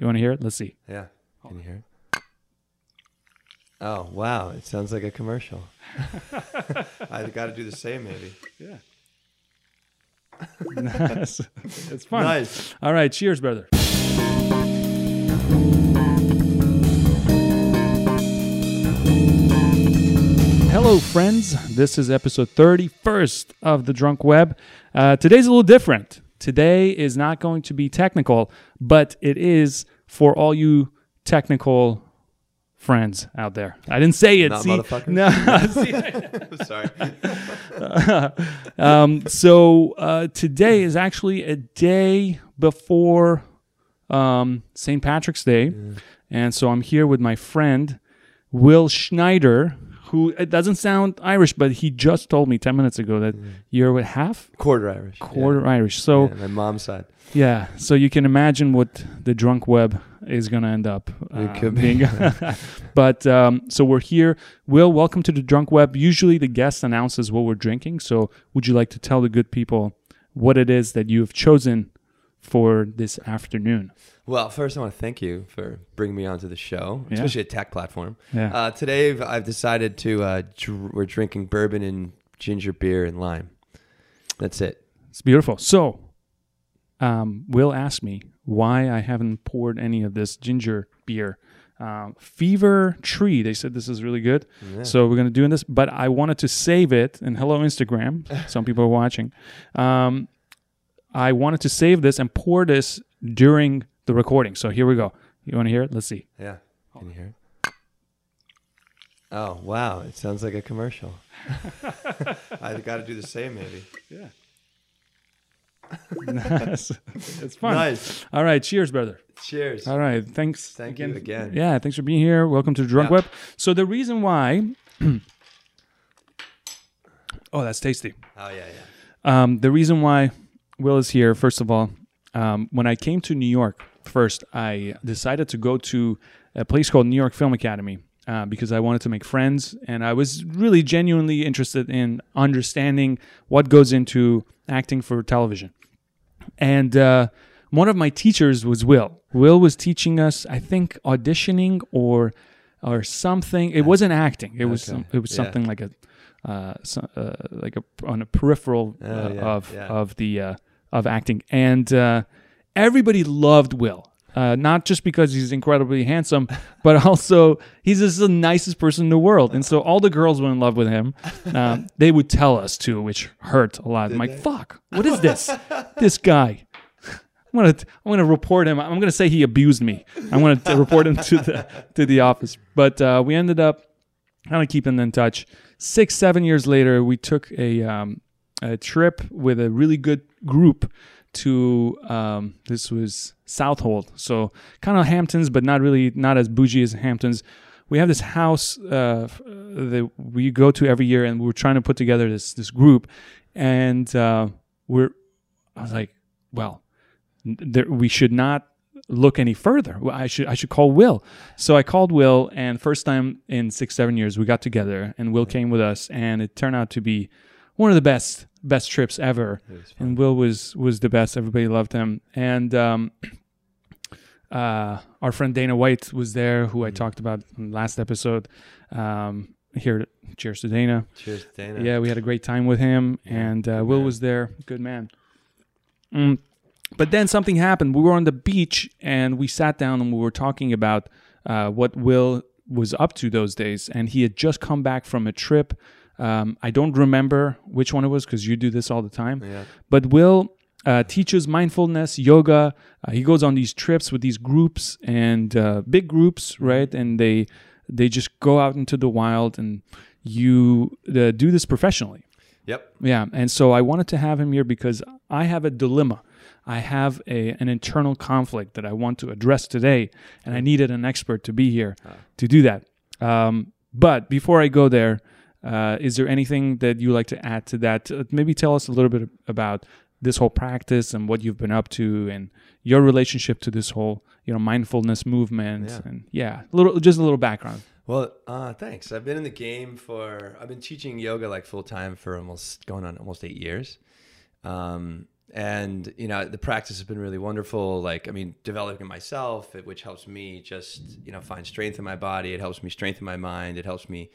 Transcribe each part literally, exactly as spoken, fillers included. You want to hear it? Let's see. Yeah. Can you hear it? Oh, wow. It sounds like a commercial. I got to do the same, maybe. Yeah. Nice. It's fun. Nice. All right. Cheers, brother. Hello, friends. This is episode thirty-first of the Drunk Web. Uh, today's a little different. Today is not going to be technical, but it is for all you technical friends out there. I didn't say it. Not see, motherfuckers. No. See, I'm sorry. uh, um, so uh, today is actually a day before um, Saint Patrick's Day. Yeah. And so I'm here with my friend, Will Schneider, who, it doesn't sound Irish, but he just told me ten minutes ago that mm. you're what, half? Quarter Irish. Quarter yeah. Irish. So yeah, my mom's side. Yeah. So you can imagine what the Drunk Web is going to end up uh, it could being. Be. But um, so we're here. Will, welcome to the Drunk Web. Usually the guest announces what we're drinking. So would you like to tell the good people what it is that you have chosen for this afternoon? Well, first I want to thank you for bringing me onto the show, yeah. especially a tech platform. Yeah. Uh, today I've decided to uh, dr- we're drinking bourbon and ginger beer and lime. That's it. It's beautiful. So, um, Will asked me why I haven't poured any of this ginger beer. Um, Fever Tree, they said this is really good. Yeah. So we're going to do this, but I wanted to save it. And hello, Instagram. Some people are watching. Um, I wanted to save this and pour this during the recording. So here we go. You want to hear it? Let's see. Yeah. Can you hear it? Oh, wow. It sounds like a commercial. I got to do the same, maybe. Yeah. Nice. It's fun. Nice. All right. Cheers, brother. Cheers. All right. Thanks. Thank again. you again. Yeah. Thanks for being here. Welcome to the Drunk yeah. Web. So the reason why... oh, that's tasty. Oh, yeah, yeah. Um, the reason why... Will is here. First of all, um, when I came to New York first, I decided to go to a place called New York Film Academy uh, because I wanted to make friends, and I was really genuinely interested in understanding what goes into acting for television. And uh, one of my teachers was Will. Will was teaching us, I think, auditioning or or something. It wasn't acting. It okay. was some, it was yeah. something like a uh, so, uh, like a on a peripheral uh, oh, yeah, of yeah. of the. Uh, of acting. And uh, everybody loved Will. Uh, not just because he's incredibly handsome, but also he's just the nicest person in the world. And so all the girls were in love with him. Um, they would tell us too, which hurt a lot. Did I'm like, they? fuck, what is this? This guy. I'm gonna I'm gonna report him. I'm gonna say he abused me. I'm gonna t- report him to the to the office. But uh, we ended up kind of keeping in touch. Six, seven years later, we took a um, a trip with a really good group to um this was Southold, so kind of Hamptons, but not really, not as bougie as Hamptons. We have this house uh that we go to every year, and we were trying to put together this this group, and uh we're I was like, well, there, we should not look any further. I should I should call Will. So I called Will, and first time in six seven years we got together, and Will came with us, and it turned out to be one of the best best trips ever. And Will was was the best. Everybody loved him. And um, uh, our friend Dana White was there, who mm-hmm. I talked about in the last episode. Um, here, cheers to Dana. Cheers to Dana. Yeah, we had a great time with him. And uh, Will yeah. was there. Good man. Mm. But then something happened. We were on the beach, and we sat down, and we were talking about uh, what Will was up to those days. And he had just come back from a trip. Um, I don't remember which one it was because you do this all the time. Yeah. But Will uh, teaches mindfulness, yoga. Uh, he goes on these trips with these groups and uh, big groups, right? And they they just go out into the wild, and you uh, do this professionally. Yep. Yeah. And so I wanted to have him here because I have a dilemma. I have a an internal conflict that I want to address today, and I needed an expert to be here uh. to do that. Um, but before I go there... Uh, is there anything that you like to add to that? Uh, maybe tell us a little bit about this whole practice and what you've been up to, and your relationship to this whole, you know, mindfulness movement, yeah. and yeah, a little, just a little background. Well, uh, thanks. I've been in the game for I've been teaching yoga like full time for almost going on almost eight years. Um, And, you know, the practice has been really wonderful. Like, I mean, developing myself, which helps me just, you know, find strength in my body. It helps me strengthen my mind. It helps me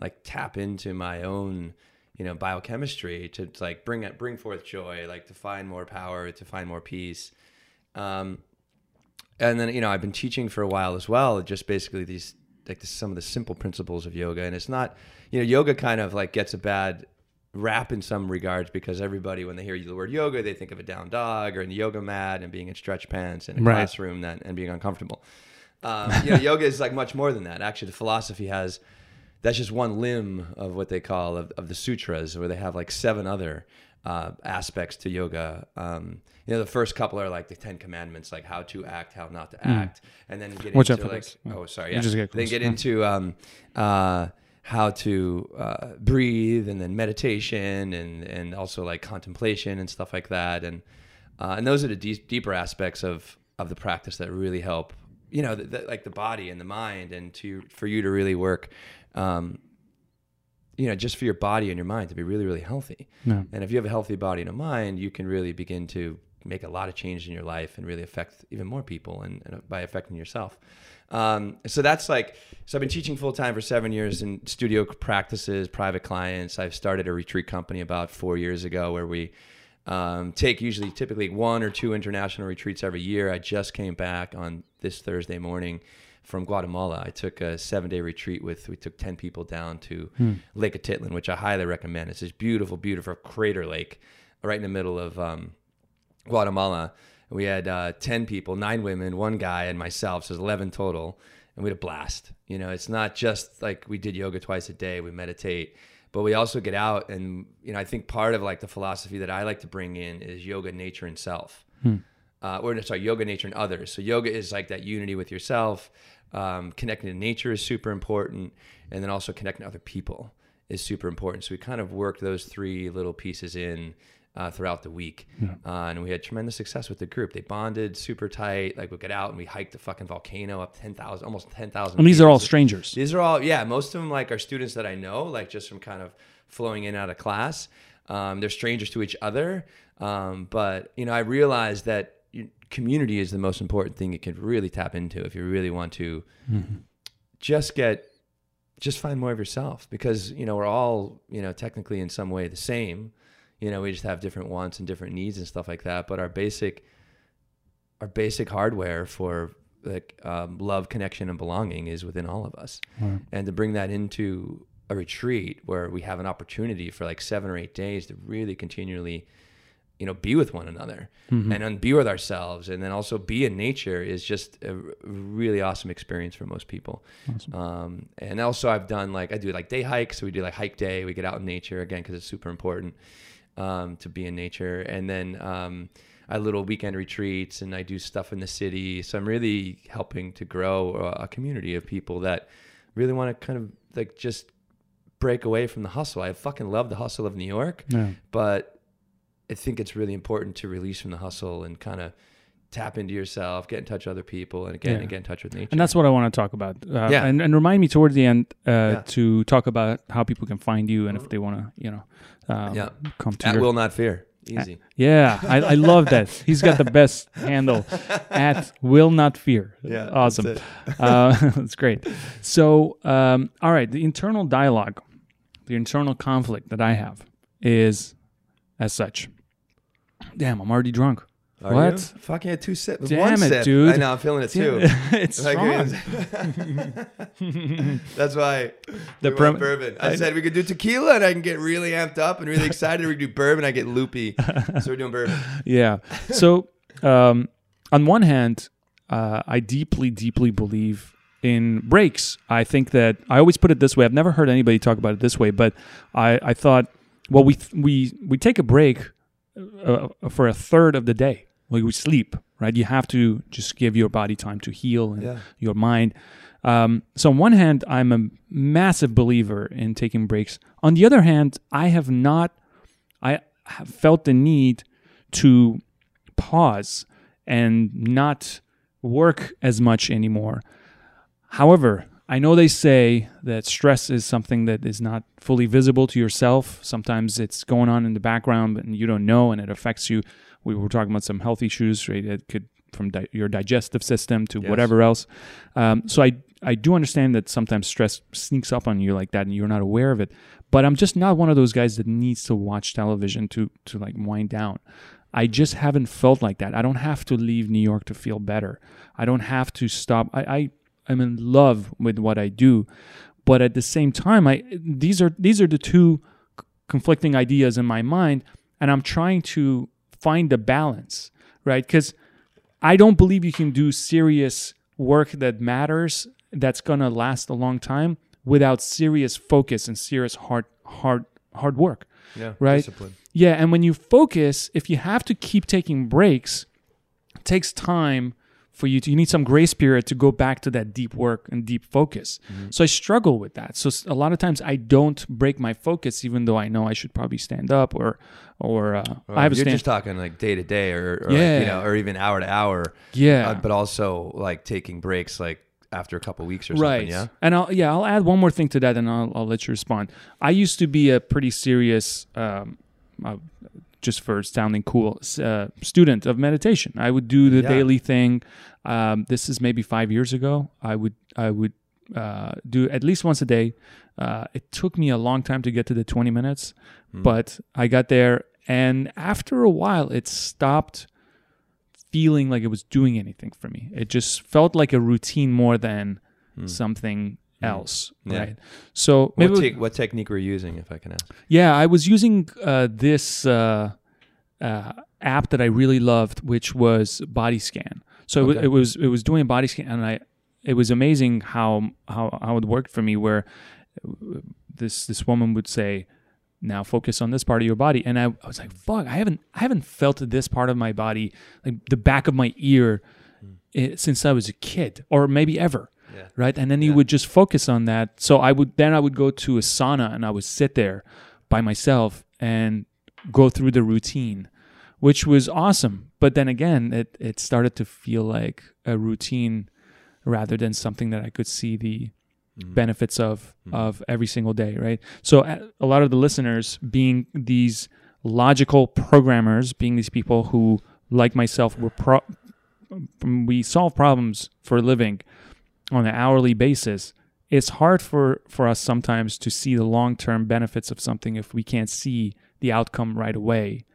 like tap into my own, you know, biochemistry to, to like bring it, bring forth joy, like to find more power, to find more peace. Um, and then, you know, I've been teaching for a while as well, just basically these, like this, some of the simple principles of yoga. And it's not, you know, yoga kind of like gets a bad rap in some regards because everybody, when they hear the word yoga, they think of a down dog or in the yoga mat and being in stretch pants and a right. classroom that, and being uncomfortable. Um, you know, yoga is like much more than that. Actually, the philosophy has, that's just one limb of what they call of, of the sutras, where they have like seven other uh, aspects to yoga. Um, you know, the first couple are like the Ten Commandments, like how to act, how not to act. Mm. And then get Watch into like, this. oh, sorry. Yeah. Get then get into, um, uh, how to uh, breathe, and then meditation, and, and also like contemplation and stuff like that. And uh, and those are the deep, deeper aspects of, of the practice that really help, you know, the, the, like the body and the mind, and to for you to really work, um, you know, just for your body and your mind to be really, really healthy. Yeah. And if you have a healthy body and a mind, you can really begin to make a lot of change in your life and really affect even more people, and, and by affecting yourself. Um, so that's like, so I've been teaching full time for seven years in studio practices, private clients. I've started a retreat company about four years ago where we, um, take usually typically one or two international retreats every year. I just came back on this Thursday morning from Guatemala. I took a seven day retreat with, we took ten people down to hmm. Lake Atitlan, which I highly recommend. It's this beautiful, beautiful crater lake right in the middle of, um, Guatemala. We had uh, ten people, nine women, one guy, and myself. So it was eleven total. And we had a blast. You know, it's not just like we did yoga twice a day, we meditate, but we also get out. And, you know, I think part of like the philosophy that I like to bring in is yoga, nature, and self. Hmm. Uh, or sorry, yoga, nature, and others. So yoga is like that unity with yourself. Um, connecting to nature is super important. And then also connecting to other people is super important. So we kind of worked those three little pieces in Uh, throughout the week. Yeah. Uh, and we had tremendous success with the group. They bonded super tight. Like we got out and we hiked the fucking volcano up ten thousand, almost ten thousand. And these are all strangers. These are all, yeah, most of them like are students that I know, like just from kind of flowing in out of class. Um, they're strangers to each other. Um, but, you know, I realized that community is the most important thing you can really tap into if you really want to mm-hmm. just get, just find more of yourself, because, you know, we're all, you know, technically in some way the same. You know, we just have different wants and different needs and stuff like that. But our basic, our basic hardware for like um, love, connection, and belonging is within all of us. Right. And to bring that into a retreat where we have an opportunity for like seven or eight days to really continually, you know, be with one another mm-hmm. and be with ourselves, and then also be in nature is just a really awesome experience for most people. Awesome. Um, and also, I've done like I do like day hikes. So we do like hike day. We get out in nature again because it's super important. Um, to be in nature. And then um, I have little weekend retreats, and I do stuff in the city. So I'm really helping to grow a community of people that really want to kind of like just break away from the hustle. I fucking love the hustle of New York, yeah. but I think it's really important to release from the hustle and kind of tap into yourself, get in touch with other people, and again, yeah. and get in touch with nature. And that's what I want to talk about. Uh, yeah. and, and remind me towards the end uh, yeah. to talk about how people can find you, and if they want to, you know, Um, yeah, come to at your... Will Not Fear. Easy. At, yeah, I, I love that. He's got the best handle at Will Not Fear. Yeah, awesome. That's it. uh, that's great. So, um, all right, the internal dialogue, the internal conflict that I have is as such. Damn, I'm already drunk. Are what? You? Fucking had two sips. Damn One it, sip. dude. I know, I'm feeling it too. It's like, strong. It That's why the we prim- want bourbon. I, I said we could do tequila and I can get really amped up and really excited. We do bourbon, I get loopy. So we're doing bourbon. Yeah. So um, on one hand, uh, I deeply, deeply believe in breaks. I think that, I always put it this way. I've never heard anybody talk about it this way, but I, I thought, well, we we we take a break uh, for a third of the day. Like we sleep, right? You have to just give your body time to heal and yeah. your mind. Um, so on one hand, I'm a massive believer in taking breaks. On the other hand, I have not, I have felt the need to pause and not work as much anymore. However, I know they say that stress is something that is not fully visible to yourself. Sometimes it's going on in the background, but you don't know, and it affects you. We were talking about some health issues, right? It could from di- your digestive system to yes. whatever else. Um, so I I do understand that sometimes stress sneaks up on you like that, and you're not aware of it. But I'm just not one of those guys that needs to watch television to to like wind down. I just haven't felt like that. I don't have to leave New York to feel better. I don't have to stop. I. I I'm in love with what I do, but at the same time, I these are these are the two c- conflicting ideas in my mind, and I'm trying to find the balance, right? Because I don't believe you can do serious work that matters, that's gonna last a long time, without serious focus and serious hard hard hard work. Yeah, right. Discipline. Yeah, and when you focus, if you have to keep taking breaks, it takes time. For you to, you need some grace period to go back to that deep work and deep focus. Mm-hmm. So I struggle with that. So a lot of times I don't break my focus, even though I know I should probably stand up or, or, uh, or I have a stand. You're just talking like day to day or, or yeah. like, you know, or even hour to hour. Yeah. Uh, but also like taking breaks, like after a couple of weeks or something. Right. Yeah. And I'll, yeah, I'll add one more thing to that and I'll, I'll let you respond. I used to be a pretty serious, um, uh, just for sounding cool, uh, student of meditation. I would do the yeah. daily thing. Um, this is maybe five years ago. I would I would uh, do at least once a day. Uh, it took me a long time to get to the twenty minutes, mm. but I got there. And after a while, it stopped feeling like it was doing anything for me. It just felt like a routine more than mm. something else, yeah. right? So maybe what, te- what technique were you using, if I can ask? Yeah, I was using uh, this uh, uh, app that I really loved, which was Body Scan. So okay. it, it was it was doing Body Scan, and I it was amazing how how how it worked for me. Where this this woman would say, "Now focus on this part of your body," and I, I was like, "Fuck, I haven't I haven't felt this part of my body, like the back of my ear, mm. it, since I was a kid, or maybe ever." Yeah. Right, and then you yeah. would just focus on that. So I would then I would go to a sauna and I would sit there by myself and go through the routine, which was awesome. But then again, it it started to feel like a routine rather than something that I could see the mm-hmm. benefits of mm-hmm. of every single day. Right. So a lot of the listeners being these logical programmers, being these people who, like myself, were pro- we solve problems for a living. On an hourly basis, it's hard for, for us sometimes to see the long-term benefits of something if we can't see the outcome right away.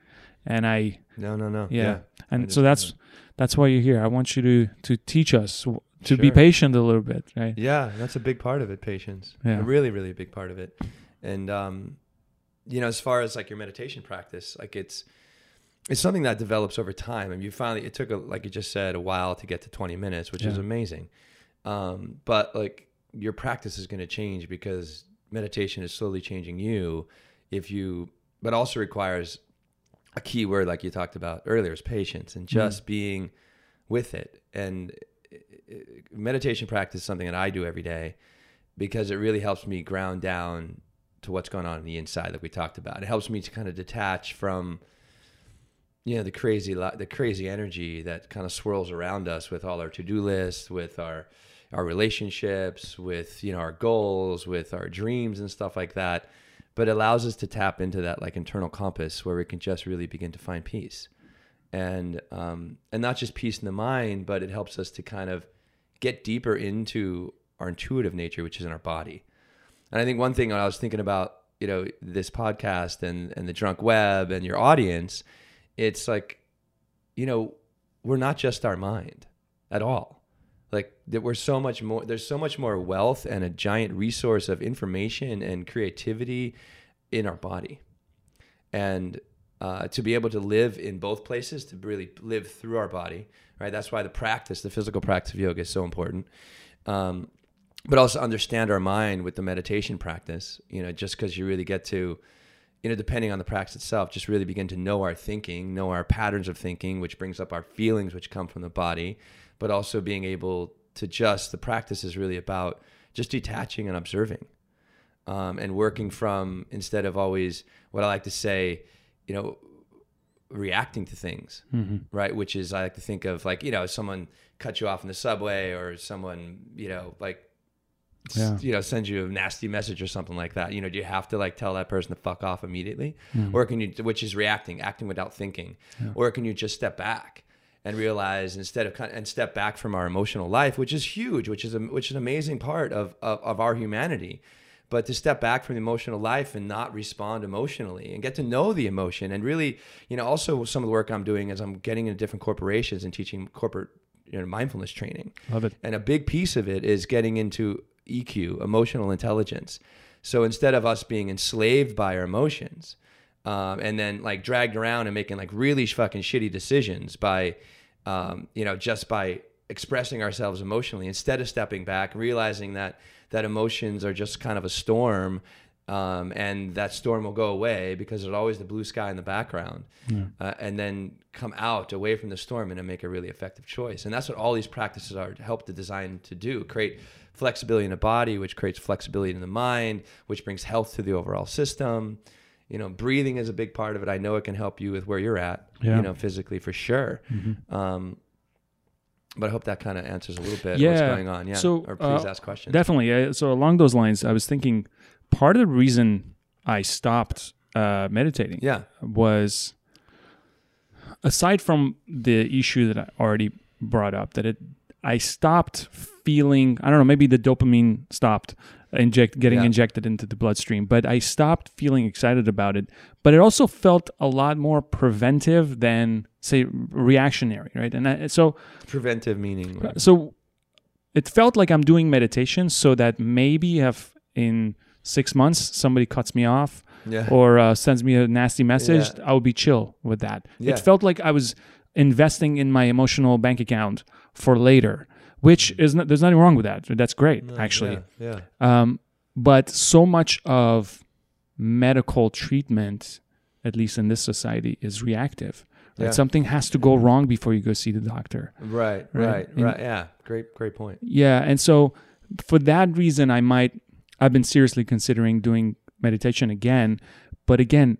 And I... No, no, no. Yeah. yeah. And so that's that. that's why you're here. I want you to, to teach us to sure. be patient a little bit, right? Yeah, that's a big part of it, patience. Yeah. A really, really big part of it. And, um, you know, as far as like your meditation practice, like it's... It's something that develops over time. And you finally... It took, a, like you just said, a while to get to twenty minutes, which yeah. is amazing. Um, but like your practice is going to change because meditation is slowly changing you if you, but also requires a key word, like you talked about earlier, is patience and just mm. being with it. And meditation practice is something that I do every day because it really helps me ground down to what's going on in the inside that we talked about. It helps me to kind of detach from, you know, the crazy, the crazy energy that kind of swirls around us with all our to-do lists, with our, our relationships, with, you know, our goals, with our dreams and stuff like that. But it allows us to tap into that like internal compass where we can just really begin to find peace. And, um, and not just peace in the mind, but it helps us to kind of get deeper into our intuitive nature, which is in our body. And I think one thing when I was thinking about, you know, this podcast and, and the Drunk Web and your audience, it's like, you know, we're not just our mind at all. Like that we're so much more, there's so much more wealth and a giant resource of information and creativity in our body. And uh, to be able to live in both places, to really live through our body, right? That's why the practice, the physical practice of yoga is so important. Um, but also understand our mind with the meditation practice, you know, just because you really get to, you know, depending on the practice itself, just really begin to know our thinking, know our patterns of thinking, which brings up our feelings, which come from the body, but also being able to just, the practice is really about just detaching and observing um, and working from, instead of always what I like to say, you know, reacting to things, mm-hmm. right? Which is, I like to think of like, you know, someone cut you off in the subway or someone, you know, like yeah. you know, sends you a nasty message or something like that, you know, do you have to like tell that person to fuck off immediately? Mm. Or can you, which is reacting, acting without thinking, yeah. or can you just step back and realize instead of, and step back from our emotional life, which is huge, which is, a, which is an amazing part of, of, of our humanity. But to step back from the emotional life and not respond emotionally and get to know the emotion. And really, you know, also some of the work I'm doing is I'm getting into different corporations and teaching corporate, you know, mindfulness training. Love it. And a big piece of it is getting into E Q, emotional intelligence. So instead of us being enslaved by our emotions um, and then like dragged around and making like really fucking shitty decisions by, um, you know, just by expressing ourselves emotionally, instead of stepping back, realizing that that emotions are just kind of a storm, um, and that storm will go away because there's always the blue sky in the background, yeah. uh, and then come out away from the storm and then make a really effective choice. And that's what all these practices are to help the design to do, create flexibility in the body, which creates flexibility in the mind, which brings health to the overall system. You know, breathing is a big part of it. I know it can help you with where you're at, yeah. you know, physically for sure. Mm-hmm. Um, But I hope that kind of answers a little bit yeah. what's going on. Yeah. So, or please uh, ask questions. Definitely. So along those lines, I was thinking part of the reason I stopped uh, meditating yeah. was, aside from the issue that I already brought up, that it I stopped feeling, I don't know, maybe the dopamine stopped inject getting yeah. injected into the bloodstream, but I stopped feeling excited about it. But it also felt a lot more preventive than, say, reactionary, right? And I, so preventive meaning. Right? So it felt like I'm doing meditation so that maybe if in six months somebody cuts me off yeah. or uh, sends me a nasty message, yeah. I would be chill with that. Yeah. It felt like I was investing in my emotional bank account for later, which is not, there's nothing wrong with that. That's great, no, actually. Yeah, yeah. Um, but so much of medical treatment, at least in this society, is reactive. Right? Yeah. Something has to go wrong before you go see the doctor. Right, right, right. And, right. Yeah, great, great point. Yeah, and so for that reason, I might, I've been seriously considering doing meditation again. But again,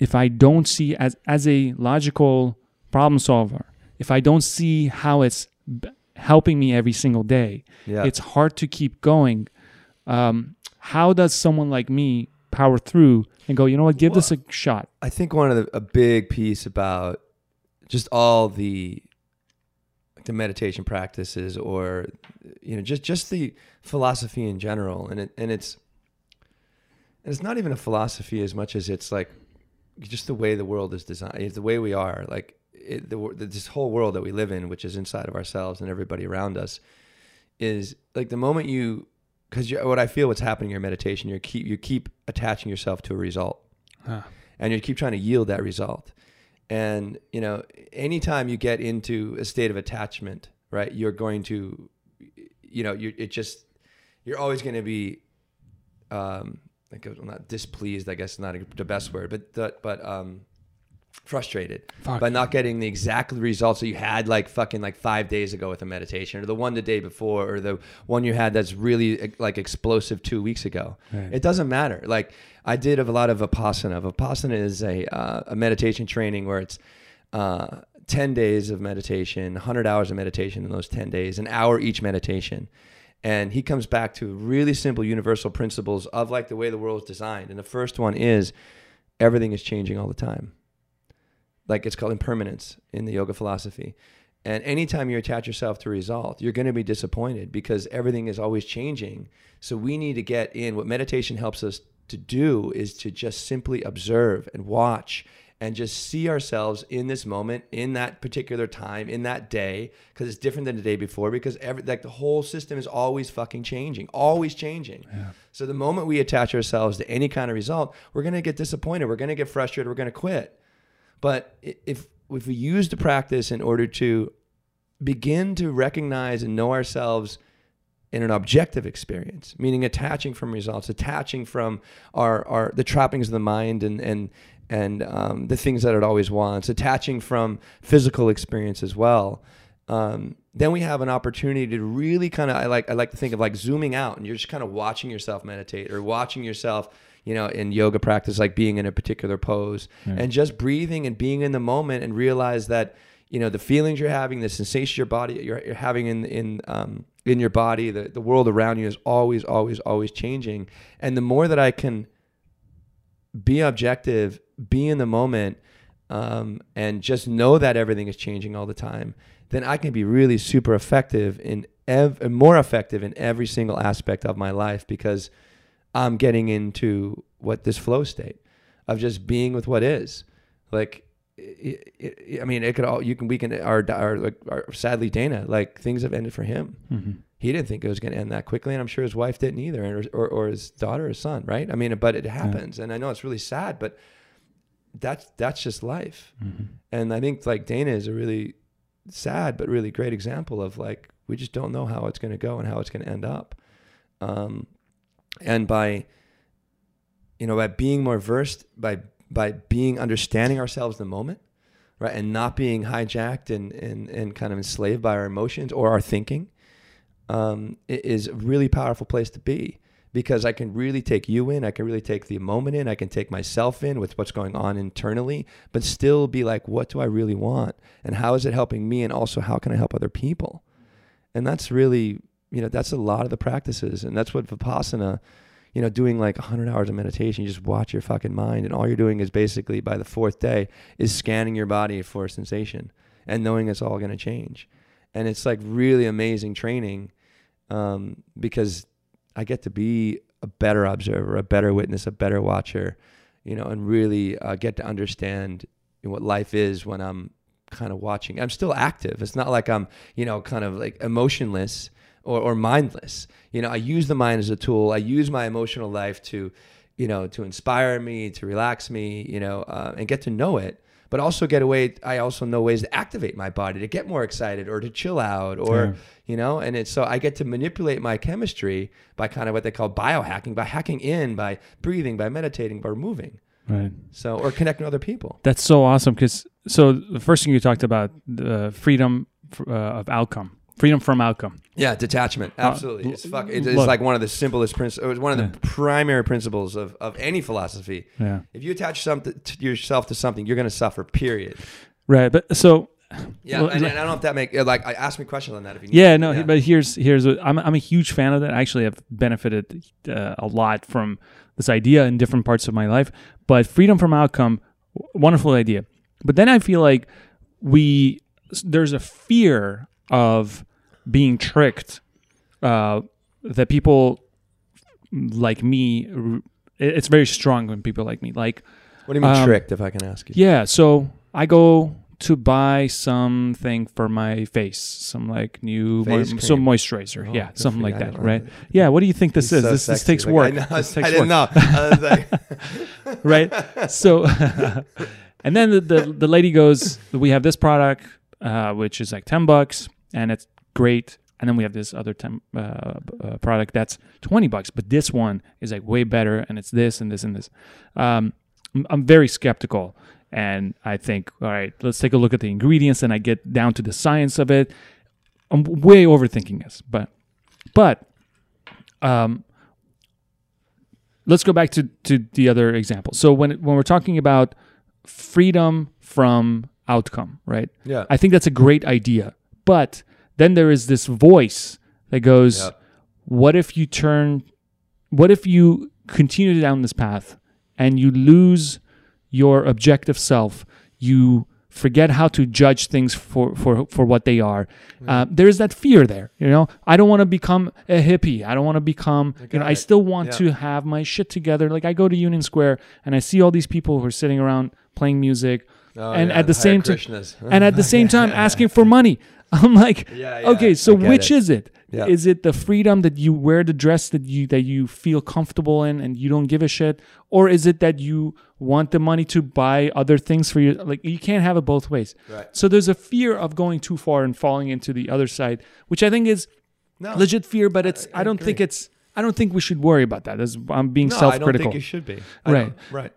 if I don't see, as as a logical problem solver, if I don't see how it's b- helping me every single day, yeah. it's hard to keep going. Um, how does someone like me power through and go, you know what, give well, this a shot? I think one of the, a big piece about just all the the meditation practices, or you know, just just the philosophy in general, and it and it's and it's not even a philosophy as much as it's like just the way the world is designed, it's the way we are, like. It, the, this whole world that we live in, which is inside of ourselves and everybody around us, is like the moment you, because what I feel what's happening in your meditation, you keep you keep attaching yourself to a result, huh. and you keep trying to yield that result, and you know anytime you get into a state of attachment, right, you're going to, you know, you it just you're always going to be, um, like I'm not displeased, I guess not the best word, but the, but um. frustrated Fuck. by not getting the exact results that you had like fucking like five days ago with a meditation, or the one the day before, or the one you had that's really like explosive two weeks ago. Right. It doesn't matter. Like I did a lot of Vipassana. Vipassana is a, uh, a meditation training where it's uh, ten days of meditation, one hundred hours of meditation in those ten days, an hour each meditation. And he comes back to really simple universal principles of like the way the world is designed. And the first one is everything is changing all the time. Like it's called impermanence in the yoga philosophy. And anytime you attach yourself to result, you're going to be disappointed because everything is always changing. So we need to get in. What meditation helps us to do is to just simply observe and watch and just see ourselves in this moment, in that particular time, in that day, because it's different than the day before, because every, like the whole system is always fucking changing, always changing. Yeah. So the moment we attach ourselves to any kind of result, we're going to get disappointed. We're going to get frustrated. We're going to quit. But if if we use the practice in order to begin to recognize and know ourselves in an objective experience, meaning attaching from results, attaching from our, our the trappings of the mind and and and um, the things that it always wants, attaching from physical experience as well, um, then we have an opportunity to really kind of I like I like to think of like zooming out, and you're just kind of watching yourself meditate or watching yourself. You know, in yoga practice, like being in a particular pose, right. and just breathing and being in the moment, and realize that you know, the feelings you're having, the sensations your body you're, you're having in in um, in your body, the the world around you is always, always, always changing. And the more that I can be objective, be in the moment, um, and just know that everything is changing all the time, then I can be really super effective in ev- more effective in every single aspect of my life, because I'm getting into what this flow state of just being with what is. Like, it, it, I mean, it could all, you can, we can, our, our, our sadly, Dana, like, things have ended for him. Mm-hmm. He didn't think it was going to end that quickly. And I'm sure his wife didn't either, or, or, or his daughter or son. Right. I mean, but it happens. Yeah. And I know it's really sad, but that's, that's just life. Mm-hmm. And I think, like, Dana is a really sad, but really great example of, like, we just don't know how it's going to go and how it's going to end up. Um, and by, you know, by being more versed, by, by being, understanding ourselves in the moment, right, and not being hijacked and, and, and kind of enslaved by our emotions or our thinking, um, it is a really powerful place to be, because I can really take you in, I can really take the moment in, I can take myself in with what's going on internally, but still be like, what do I really want? And how is it helping me? And also, how can I help other people? And that's really, you know, that's a lot of the practices. And that's what Vipassana, you know, doing like one hundred hours of meditation, you just watch your fucking mind. And all you're doing is basically, by the fourth day, is scanning your body for sensation and knowing it's all going to change. And it's like really amazing training, um, because I get to be a better observer, a better witness, a better watcher, you know, and really uh, get to understand what life is when I'm kind of watching. I'm still active. It's not like I'm, you know, kind of like emotionless. Or, or mindless. You know, I use the mind as a tool. I use my emotional life to, you know, to inspire me, to relax me, you know, uh, and get to know it, but also get away. I also know ways to activate my body, to get more excited or to chill out or, yeah. you know, and it's, so I get to manipulate my chemistry by kind of what they call biohacking, by hacking in, by breathing, by meditating, by moving. Right. So, or connecting with other people. That's so awesome. Cause so the first thing you talked about, the freedom uh, of outcome. Freedom from outcome. Yeah, detachment. Absolutely. Uh, it's fuck, it's, it's like one of the simplest principles. It's one of yeah. the primary principles of, of any philosophy. Yeah. If you attach something to yourself to something, you're going to suffer, period. Right. But so... Yeah, well, and, and I don't know if that make like I ask me questions on that if you need. Yeah, to, no, yeah. But here's here's a, I'm I'm a huge fan of that. I actually have benefited uh, a lot from this idea in different parts of my life. But freedom from outcome, wonderful idea. But then I feel like we there's a fear of being tricked, uh, that people like me, it's very strong when people like me, like, what do you mean um, tricked, if I can ask you? Yeah. So I go to buy something for my face, some like new, mo- some moisturizer. Oh, yeah. Something like that. Right. It. Yeah. What do you think this He's is? So this, this takes like, work. I, know, this takes I didn't work. know. I was like right. So, and then the, the, the lady goes, we have this product, uh, which is like ten bucks and it's great, and then we have this other temp, uh, uh, product that's twenty bucks, but this one is like way better, and it's this and this and this. Um, I'm, I'm very skeptical, and I think, all right, let's take a look at the ingredients, and I get down to the science of it. I'm way overthinking this, but but um, let's go back to, to the other example. So when when we're talking about freedom from outcome, right? Yeah, I think that's a great idea, but then there is this voice that goes, yep. what if you turn, what if you continue down this path and you lose your objective self? You forget how to judge things for, for, for what they are. Mm. Uh, there is that fear there, you know? I don't want to become a hippie. I don't want to become, I you know, it. I still want yeah. to have my shit together. Like, I go to Union Square and I see all these people who are sitting around playing music oh, and, yeah, at the same t- and at the same time asking for money. I'm like, yeah, yeah, okay, so which it. is it? Yeah. Is it the freedom that you wear the dress that you that you feel comfortable in and you don't give a shit? Or is it that you want the money to buy other things for you? Like, you can't have it both ways. Right. So there's a fear of going too far and falling into the other side, which I think is no, legit fear, but it's I, I, I don't agree. think it's I don't think we should worry about that. That's, I'm being no, self-critical. I don't think you should be. I right. Right.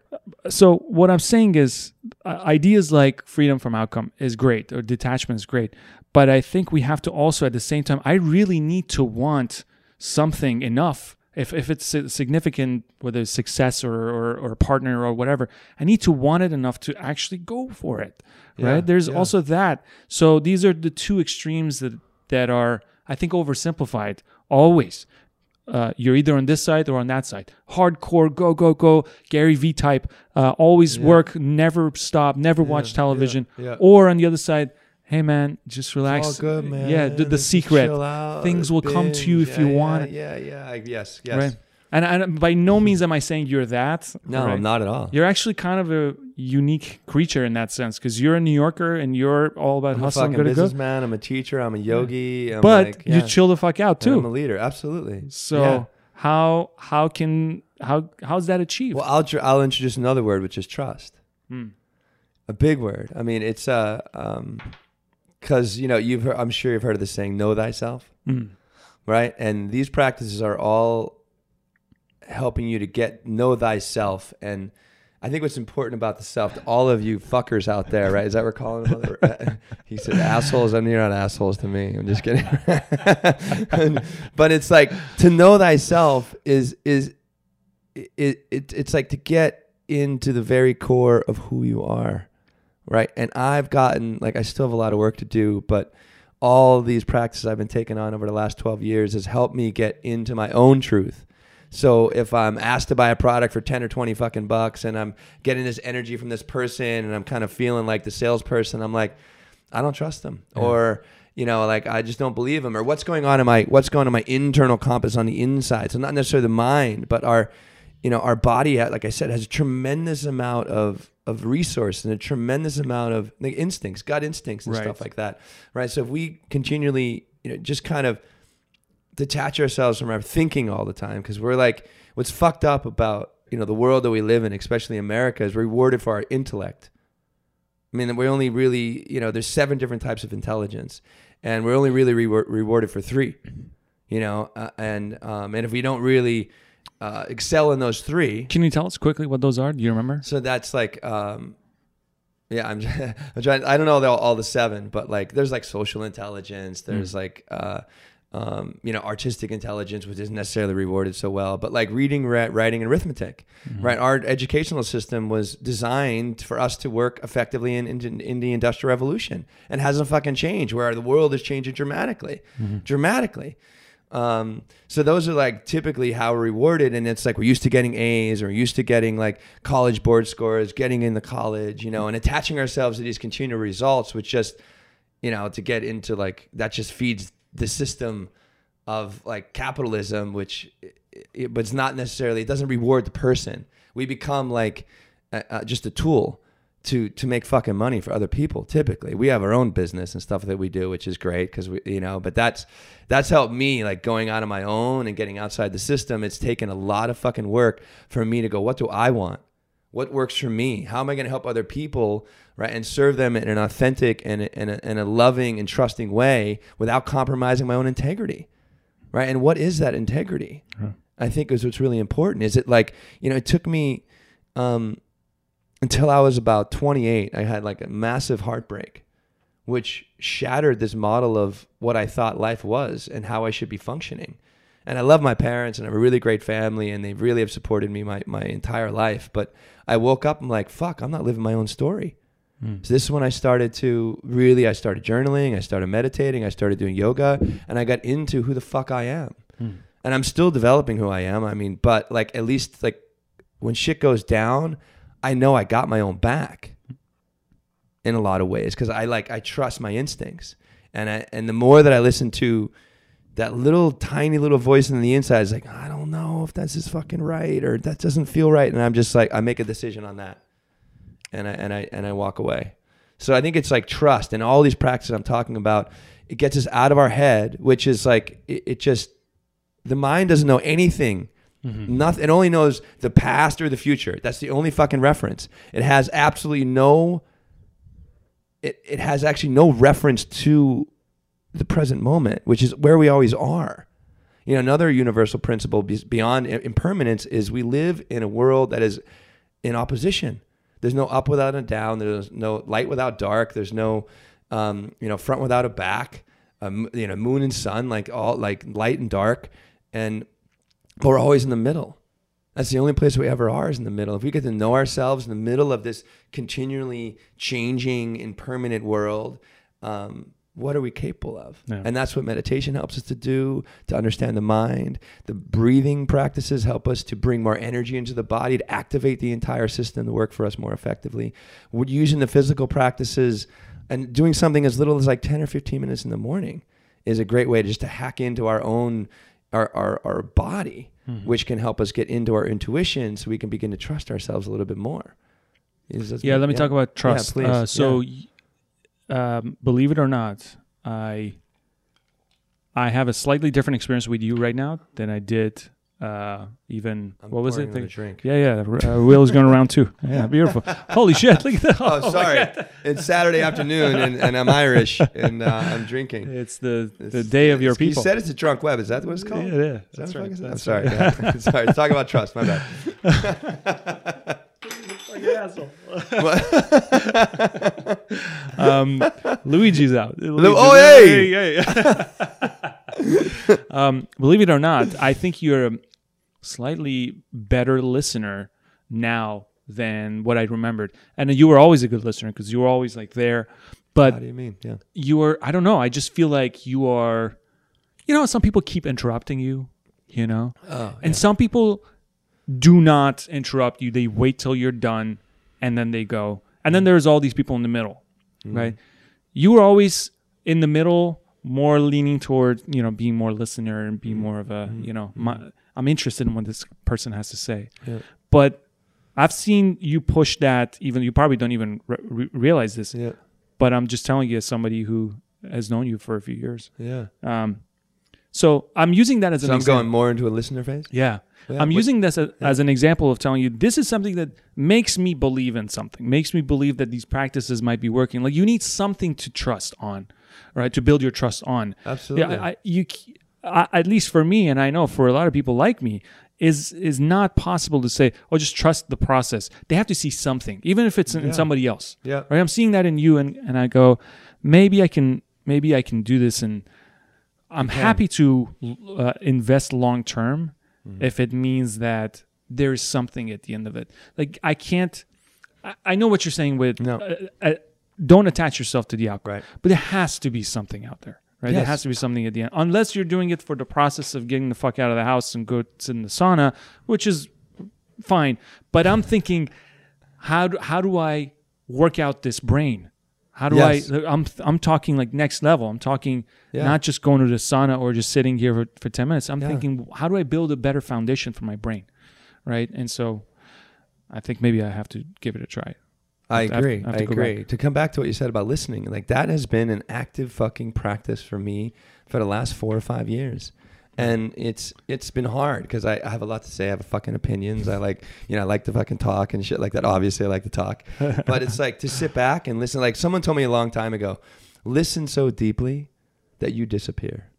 So what I'm saying is uh, ideas like freedom from outcome is great, or detachment is great. But I think we have to also, at the same time, I really need to want something enough If if it's significant, whether it's success or, or, or partner or whatever, I need to want it enough to actually go for it, right? Yeah, There's yeah. also that. So these are the two extremes that, that are, I think, oversimplified always. Uh, you're either on this side or on that side. Hardcore, go, go, go, Gary V type, uh, always yeah. work, never stop, never yeah, watch television. Yeah, yeah. Or on the other side, hey man, just relax. It's all good, man. Yeah, the, the secret. Out, things will binge. come to you if yeah, you yeah, want it. Yeah, yeah, yeah. Yes, yes. Right. And, and by no means am I saying you're that. No, right? I'm not at all. You're actually kind of a unique creature in that sense, because you're a New Yorker and you're all about I'm hustling. I'm a fucking businessman. Go. I'm a teacher. I'm a yogi. Yeah. I'm but like, yeah. you chill the fuck out too. And I'm a leader. Absolutely. So yeah. how how can how how's that achieved? Well, I'll I'll introduce another word, which is trust. Hmm. A big word. I mean, it's uh um. Because, you know, you've heard, I'm sure you've heard of this saying, know thyself, mm. right? And these practices are all helping you to get know thyself. And I think what's important about the self, to all of you fuckers out there, right? Is that what we're calling them? He said, assholes. I mean, you're not assholes to me. I'm just kidding. And, but it's like, to know thyself is, is it, it, it's like to get into the very core of who you are. Right. And I've gotten, like, I still have a lot of work to do, but all these practices I've been taking on over the last twelve years has helped me get into my own truth. So if I'm asked to buy a product for ten or twenty fucking bucks and I'm getting this energy from this person and I'm kind of feeling like the salesperson, I'm like, I don't trust them. Yeah. Or, you know, like, I just don't believe them, or what's going on in my, what's going on in my internal compass on the inside. So not necessarily the mind, but our, you know, our body, like I said, has a tremendous amount of, of resource and a tremendous amount of like instincts, gut instincts and right. stuff like that. Right. So if we continually, you know, just kind of detach ourselves from our thinking all the time, because we're like, what's fucked up about, you know, the world that we live in, especially America, is rewarded for our intellect. I mean, we only really, you know, there's seven different types of intelligence and we're only really re- rewarded for three, you know, uh, and, um, and if we don't really, Uh, excel in those three. Can you tell us quickly what those are? Do you remember? So that's like, um, yeah, I'm, I'm trying. I don't know all, all the seven, but like, there's like social intelligence. There's mm. like, uh, um, you know, artistic intelligence, which isn't necessarily rewarded so well. But like reading, re- writing, and arithmetic. Mm-hmm. Right. Our educational system was designed for us to work effectively in, in, in the Industrial Revolution, and hasn't fucking changed. Where the world is changing dramatically, mm-hmm. dramatically. Um, so those are like typically how we're rewarded. And it's like, we're used to getting A's, or used to getting like college board scores, getting into college, you know, and attaching ourselves to these continual results, which just, you know, to get into like, that just feeds the system of like capitalism, which it, it, but it's not necessarily, it doesn't reward the person. We become like a, a, just a tool to, to make fucking money for other people. Typically we have our own business and stuff that we do, which is great. Cause we, you know, but that's, that's helped me, like, going out on my own and getting outside the system. It's taken a lot of fucking work for me to go, what do I want? What works for me? How am I going to help other people? Right. And serve them in an authentic and a, and a, and a loving and trusting way without compromising my own integrity. Right. And what is that integrity? Hmm. I think is what's really important. Is it like, you know, it took me, um, until I was about twenty-eight, I had like a massive heartbreak, which shattered this model of what I thought life was and how I should be functioning. And I love my parents and I have a really great family and they really have supported me my, my entire life. But I woke up and I'm like, fuck, I'm not living my own story. Mm. So this is when I started to really, I started journaling, I started meditating, I started doing yoga, and I got into who the fuck I am. Mm. And I'm still developing who I am. I mean, but like, at least like when shit goes down, I know I got my own back in a lot of ways, because I like I trust my instincts, and I and the more that I listen to that little tiny little voice in the inside, is like, I don't know if that's is fucking right, or that doesn't feel right, and I'm just like, I make a decision on that, and I and I and I walk away. So I think it's like trust, and all these practices I'm talking about, it gets us out of our head, which is like it, it just the mind doesn't know anything. Mm-hmm. Nothing. It only knows the past or the future. That's the only fucking reference. It has absolutely no. It it has actually no reference to the present moment, which is where we always are. You know, another universal principle beyond impermanence is we live in a world that is in opposition. There's no up without a down. There's no light without dark. There's no, um, you know, front without a back. Um, you know, moon and sun, like all like light and dark, and But we're always in the middle. That's the only place we ever are, is in the middle. If we get to know ourselves in the middle of this continually changing and permanent world, um, what are we capable of? Yeah. And that's what meditation helps us to do, to understand the mind. The breathing practices help us to bring more energy into the body, to activate the entire system to work for us more effectively. We're using the physical practices and doing something as little as like ten or fifteen minutes in the morning is a great way to just to hack into our own, our, our, our body, mm-hmm. which can help us get into our intuition so we can begin to trust ourselves a little bit more. Is yeah, me, let me yeah. talk about trust. Yeah, uh, so... Yeah. Um, believe it or not, I I have a slightly different experience with you right now than I did uh, even, I'm what was it? The, drink. Yeah, yeah. Uh, Will is going around too. Yeah, beautiful. Holy shit. Look at that. Oh, oh sorry. It's Saturday afternoon and, and I'm Irish and uh, I'm drinking. It's the, it's, the day of your people. You said it's a drunk web. Is that what it's called? Yeah, yeah. That's right. That's I'm sorry. Right. Yeah. Sorry. Let's talk about trust. My bad. Asshole. um, Luigi's out. Luigi's oh, out. hey! hey, hey. um, believe it or not, I think you're a slightly better listener now than what I remembered. And you were always a good listener because you were always like there. But how do you mean? Yeah. You were, I don't know. I just feel like you are, you know, some people keep interrupting you, you know? Oh, and yeah. some people do not interrupt you. They wait till you're done and then they go. And then there's all these people in the middle, mm-hmm. right? You were always in the middle, more leaning toward, you know, being more listener and being more of a, mm-hmm. you know, my, I'm interested in what this person has to say. Yeah. But I've seen you push that even, you probably don't even re- realize this, yeah. but I'm just telling you as somebody who has known you for a few years. Yeah. Um, so I'm using that as so an I'm example. I'm going more into a listener phase? Yeah. Yeah, I'm what, using this as, yeah. as an example of telling you this is something that makes me believe in something, makes me believe that these practices might be working. Like you need something to trust on, right? To build your trust on. Absolutely. Yeah, I, you, I, at least for me, and I know for a lot of people like me, is is not possible to say, oh, just trust the process. They have to see something, even if it's in, yeah. in somebody else. Yeah. Right? I'm seeing that in you, and, and I go, maybe I can, maybe I can do this, and I'm yeah. happy to uh, invest long term. Mm-hmm. If it means that there is something at the end of it. Like, I can't... I, I know what you're saying with... No. Uh, uh, don't attach yourself to the outcome. Right. But there has to be something out there, right? Yes. There has to be something at the end. Unless you're doing it for the process of getting the fuck out of the house and go sit in the sauna, which is fine. But I'm thinking, how do, how do I work out this brain? How do yes. I... I'm, I'm talking, like, next level. I'm talking... Yeah. Not just going to the sauna or just sitting here for, for ten minutes. I'm yeah. thinking, how do I build a better foundation for my brain, right? And so I think maybe I have to give it a try. I, I agree. Have, I, have to I agree. Back. To come back to what you said about listening, like that has been an active fucking practice for me for the last four or five years. And it's it's been hard because I, I have a lot to say. I have fucking opinions. I like, you know, I like to fucking talk and shit like that. Obviously, I like to talk. But it's like to sit back and listen. Like someone told me a long time ago, listen so deeply that you disappear.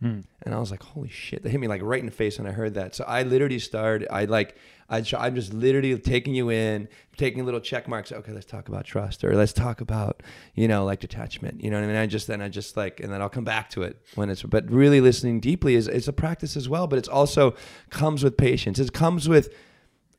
Hmm. And I was like, holy shit, that hit me like right in the face when I heard that. So I literally started, I like, I, I'm just literally taking you in, taking little check marks. Okay, let's talk about trust, or let's talk about, you know, like detachment, you know what I mean? I just, then I just like, and then I'll come back to it when it's, but really listening deeply is, it's a practice as well, but it's also comes with patience. It comes with,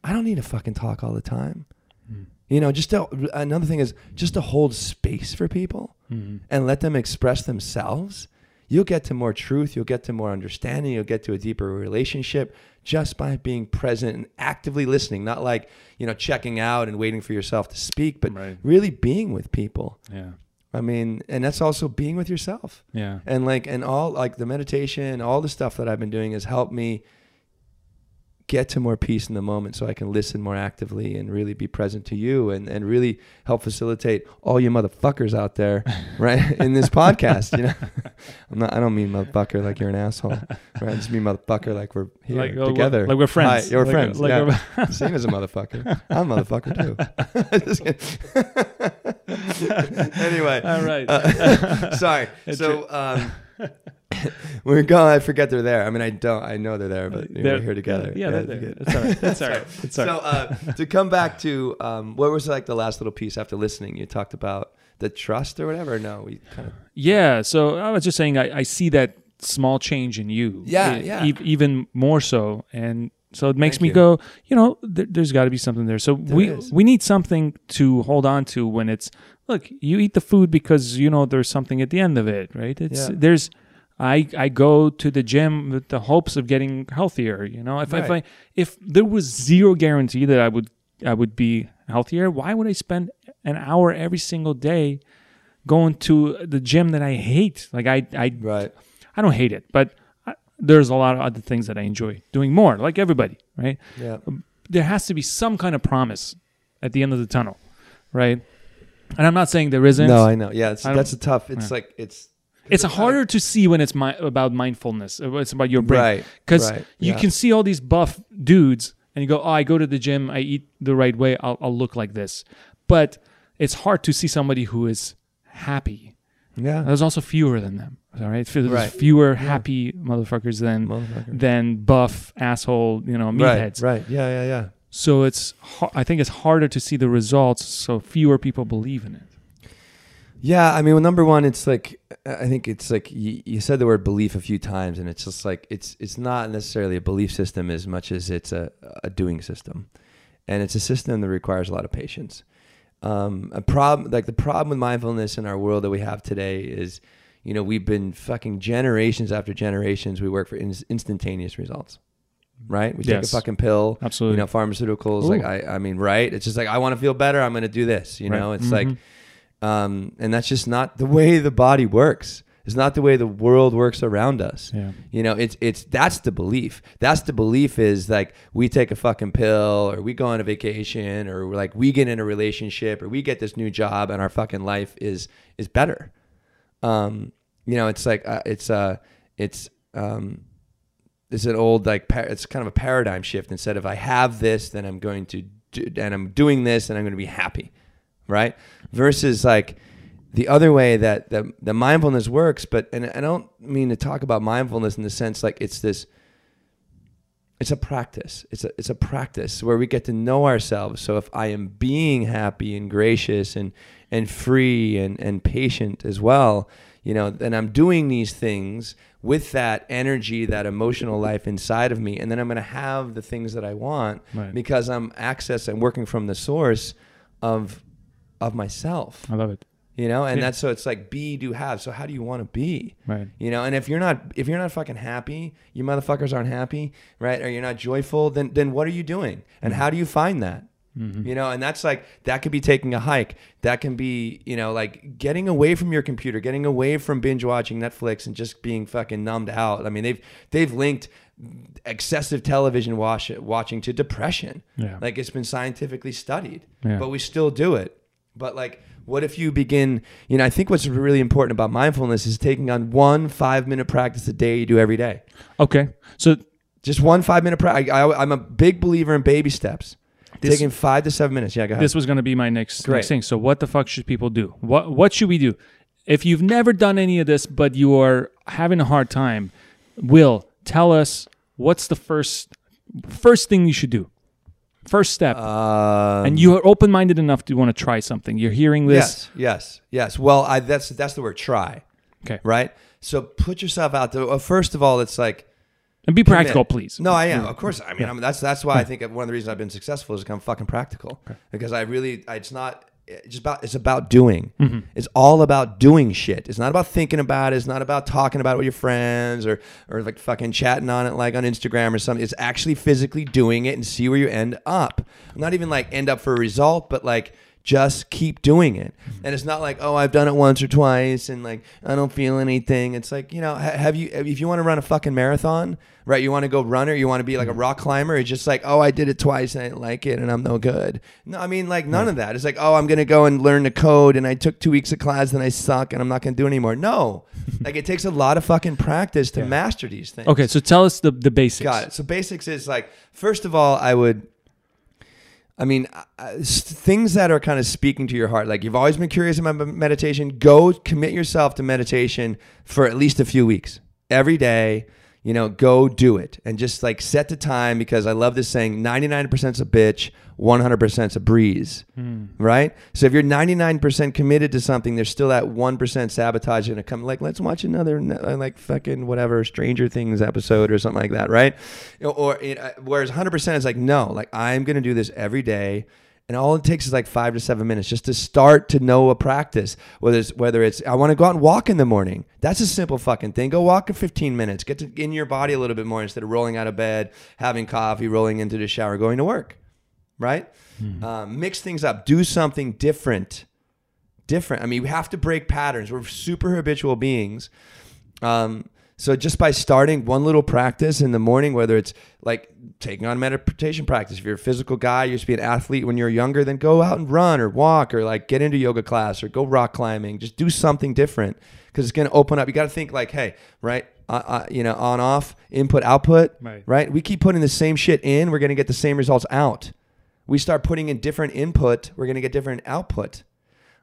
I don't need to fucking talk all the time. Hmm. You know, just to, another thing is just to hold space for people hmm. and let them express themselves. You'll get to more truth, you'll get to more understanding, you'll get to a deeper relationship just by being present and actively listening, not like, you know, checking out and waiting for yourself to speak, but right. really being with people. Yeah. I mean, and that's also being with yourself. Yeah. And like, and all like the meditation, all the stuff that I've been doing has helped me get to more peace in the moment so I can listen more actively and really be present to you and, and really help facilitate all you motherfuckers out there, right? In this podcast, you know, I'm not, I don't mean motherfucker like you're an asshole, right? I just mean motherfucker like we're here like, together. Like, like we're friends. Hi, you're like, friends. Like yeah. we're same as a motherfucker. I'm a motherfucker too. Anyway. All right. Uh, sorry. It's so, um, we're gone. I forget they're there. I mean, I don't. I know they're there, but you know, they're, we're here together. Yeah, yeah they're there. That's all right. That's all right. That's all right. So uh, to come back to um, what was like the last little piece after listening? You talked about the trust or whatever. No, we kind of. Yeah. So I was just saying, I, I see that small change in you. Yeah, it, yeah. E- even more so. And so it makes Thank me you. go, you know, th- there's got to be something there. So there we is. we need something to hold on to when it's, look, you eat the food because, you know, there's something at the end of it, right? It's yeah. there's I, I go to the gym with the hopes of getting healthier, you know. If right. if I if there was zero guarantee that I would I would be healthier, why would I spend an hour every single day going to the gym that I hate? Like I I right. I don't hate it, but I, there's a lot of other things that I enjoy doing more, like everybody, right? Yeah. There has to be some kind of promise at the end of the tunnel, right? And I'm not saying there isn't. No, I know. Yeah, it's, I that's a tough. It's yeah. like it's. It's harder to see when it's mi- about mindfulness. It's about your brain. Right. Because right, you yeah. can see all these buff dudes and you go, oh, I go to the gym, I eat the right way, I'll, I'll look like this. But it's hard to see somebody who is happy. Yeah. There's also fewer than them. All right. There's right. fewer yeah. happy motherfuckers than motherfuckers. than buff asshole, you know, meatheads. Right. Right. Yeah. Yeah. Yeah. So it's, I think it's harder to see the results. So fewer people believe in it. Yeah, I mean, well, number one, it's like, I think it's like, you, you said the word belief a few times, and it's just like, it's it's not necessarily a belief system as much as it's a, a doing system. And it's a system that requires a lot of patience. Um, a problem, like the problem with mindfulness in our world that we have today is, you know, we've been fucking generations after generations, we work for in- instantaneous results, right? We yes. take a fucking pill, absolutely. You know, pharmaceuticals, Ooh. like, I, I mean, right? It's just like, I want to feel better, I'm going to do this, you right. know? It's mm-hmm. like... Um, and that's just not the way the body works. It's not the way the world works around us. Yeah. You know, it's, it's, that's the belief. That's the belief is like, we take a fucking pill or we go on a vacation or we're like, we get in a relationship or we get this new job and our fucking life is, is better. Um, you know, it's like, uh, it's, uh, it's, um, it's an old, like, par- it's kind of a paradigm shift. Instead of I have this, then I'm going to do, and I'm doing this and I'm going to be happy. Right? Versus like the other way that the, the mindfulness works, but, and I don't mean to talk about mindfulness in the sense like it's this, it's a practice. It's a, it's a practice where we get to know ourselves. So if I am being happy and gracious and, and free and, and patient as well, you know, then I'm doing these things with that energy, that emotional life inside of me. And then I'm going to have the things that I want right. because I'm accessing and working from the source of, of myself. I love it. You know, and yeah. that's, so it's like be, do, have. So how do you want to be? Right. You know, and if you're not, if you're not fucking happy, you motherfuckers aren't happy, right? Or you're not joyful, then, then what are you doing? And mm-hmm. how do you find that? Mm-hmm. You know, and that's like, that could be taking a hike. That can be, you know, like getting away from your computer, getting away from binge watching Netflix and just being fucking numbed out. I mean, they've, they've linked excessive television watch, watching to depression. Yeah. Like it's been scientifically studied, yeah. but we still do it. But like, what if you begin, you know, I think what's really important about mindfulness is taking on one five minute practice a day you do every day. Okay. So just one five minute practice. I'm a big believer in baby steps. This, taking five to seven minutes. Yeah, go ahead. This was going to be my next, next thing. So what the fuck should people do? What What should we do? If you've never done any of this, but you are having a hard time, Will, tell us what's the first first thing you should do. First step, um, and you are open-minded enough to want to try something. You're hearing this, yes, yes, yes. Well, I, that's that's the word try. Okay, right. So put yourself out there. Well, first of all, it's like, and be practical, please. No, I am. Yeah. Of course, I mean, yeah. I mean that's that's why I think one of the reasons I've been successful is because I'm fucking practical. Okay. Because I really, I, it's not it's just about it's about doing. Mm-hmm. It's all about doing shit. It's not about thinking about it. It's not about talking about it with your friends or or like fucking chatting on it like on Instagram or something. It's actually physically doing it and see where you end up. Not even like end up for a result, but like just keep doing it. And it's not like, oh, I've done it once or twice and like I don't feel anything. It's like, you know, have you, if you want to run a fucking marathon, right? You want to go run or you want to be like a rock climber. It's just like, oh, I did it twice and I didn't like it and I'm no good. No, I mean like none of that. It's like, oh, I'm going to go and learn to code and I took two weeks of class and I suck and I'm not going to do it anymore. No, like it takes a lot of fucking practice to yeah. master these things. Okay. So tell us the, the basics. Got it. So basics is like, first of all, I would, I mean, uh, things that are kind of speaking to your heart. Like you've always been curious about meditation. Go commit yourself to meditation for at least a few weeks every day. you know, go do it. And just like set the time, because I love this saying, ninety-nine percent's a bitch, one hundred percent's a breeze, mm. right? So if you're ninety-nine percent committed to something, there's still that one percent sabotage going to come. Like, let's watch another, like fucking whatever, Stranger Things episode or something like that, right? Or it, whereas one hundred percent is like, no, like I'm going to do this every day. And all it takes is like five to seven minutes just to start to know a practice. Whether it's, whether it's I want to go out and walk in the morning. That's a simple fucking thing. Go walk for fifteen minutes. Get to, in your body a little bit more instead of rolling out of bed, having coffee, rolling into the shower, going to work. Right? Mm-hmm. Uh, mix things up. Do something different. Different. I mean, we have to break patterns. We're super habitual beings. Um, so just by starting one little practice in the morning, whether it's like taking on meditation practice, if you're a physical guy, you used to be an athlete when you were younger, then go out and run or walk or like get into yoga class or go rock climbing. Just do something different because it's going to open up. You got to think like, hey, right, uh, uh, you know, on, off, input, output, right. right? We keep putting the same shit in, we're going to get the same results out. We start putting in different input, we're going to get different output.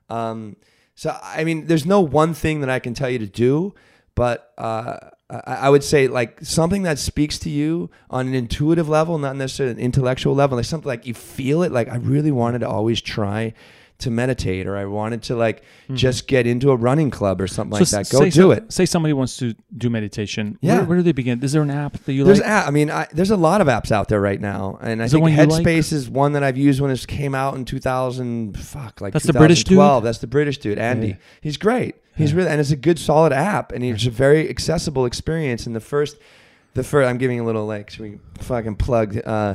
Um, so, I mean, there's no one thing that I can tell you to do. But uh, I would say like something that speaks to you on an intuitive level, not necessarily an intellectual level, like something like you feel it. Like I really wanted to always try to meditate, or I wanted to like mm-hmm. just get into a running club or something so like that. Go do so, it. Say somebody wants to do meditation. Yeah. Where, where do they begin? Is there an app that you there's like? There's app. I mean, I, there's a lot of apps out there right now. And I is think Headspace like? is one that I've used when it came out in two thousand. Fuck, like That's the British dude? That's the British dude, Andy. Yeah. He's great. He's really, and it's a good, solid app, and it's a very accessible experience. And the first, the first, I'm giving a little like, should we fucking plug uh, uh,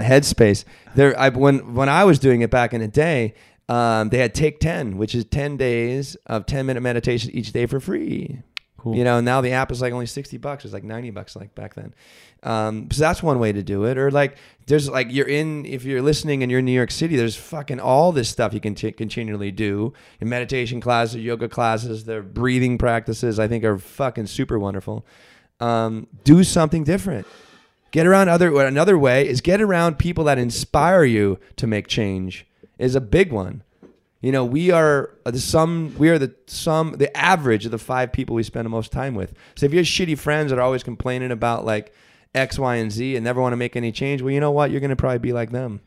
Headspace? There, I when when I was doing it back in the day, um, they had Take ten, which is ten days of ten minute meditation each day for free. Cool. You know, now the app is like only sixty bucks. It's like ninety bucks like back then. Um, so that's one way to do it. Or like there's like you're in, if you're listening and you're in New York City, there's fucking all this stuff you can t- continually do. Your meditation classes, yoga classes, their breathing practices, I think are fucking super wonderful. Um, do something different. Get around other, another way is get around people that inspire you to make change is a big one. You know, we are the sum. We are the sum, the average of the five people we spend the most time with. So if you have shitty friends that are always complaining about like X, Y, and Z and never want to make any change, well, you know what? You're going to probably be like them.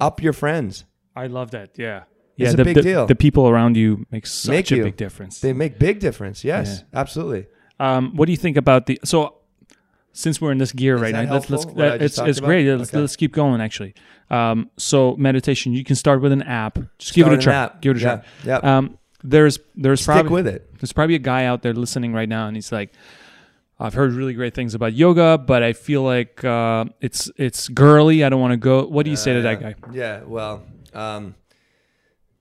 Up your friends. I love that. Yeah, yeah. It's the, a big the, deal. The people around you make such make a you. big difference. They make big difference. Yes, yeah. Absolutely. Um, what do you think about the? So since we're in this gear Is right now, helpful? let's let's. That, it's it's about? great. Let's, okay. let's keep going. Actually. Um, so meditation, you can start with an app. Just give start it a try. App. Give it a yeah. try. Yeah. Um, there's there's Stick probably with it. There's probably a guy out there listening right now, and he's like, I've heard really great things about yoga, but I feel like uh, it's it's girly. I don't want to go. What do you uh, say to yeah. that guy? Yeah. Well, um,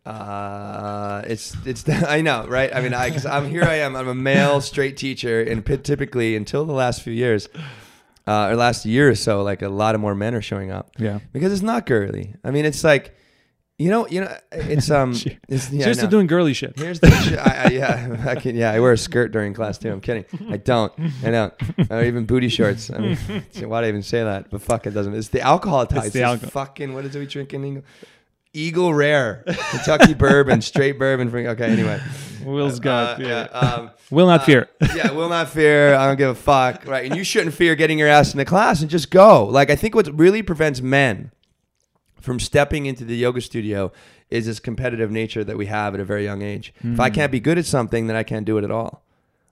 uh, it's it's I know, right? I mean, I cause I'm here. I am. I'm a male straight teacher, and typically until the last few years. Uh, or last year or so, like a lot of more men are showing up. Yeah, because it's not girly. I mean, it's like, you know, you know, it's um, it's yeah, just no. doing girly shit. Here's the shit. I, I, yeah, I can. Yeah, I wear a skirt during class too. I'm kidding. I don't. I don't. Or even booty shorts. I mean, why do I even say that? But fuck, it doesn't. It's the alcohol type. It's the alcohol. Fucking what is it we drink in England? Eagle Rare, Kentucky bourbon, straight bourbon. From, okay, anyway. Will's got, uh, yeah. Uh, um, Will not uh, fear. Yeah, will not fear. I don't give a fuck, right? And you shouldn't fear getting your ass in the class and just go. Like, I think what really prevents men from stepping into the yoga studio is this competitive nature that we have at a very young age. Mm. If I can't be good at something, then I can't do it at all,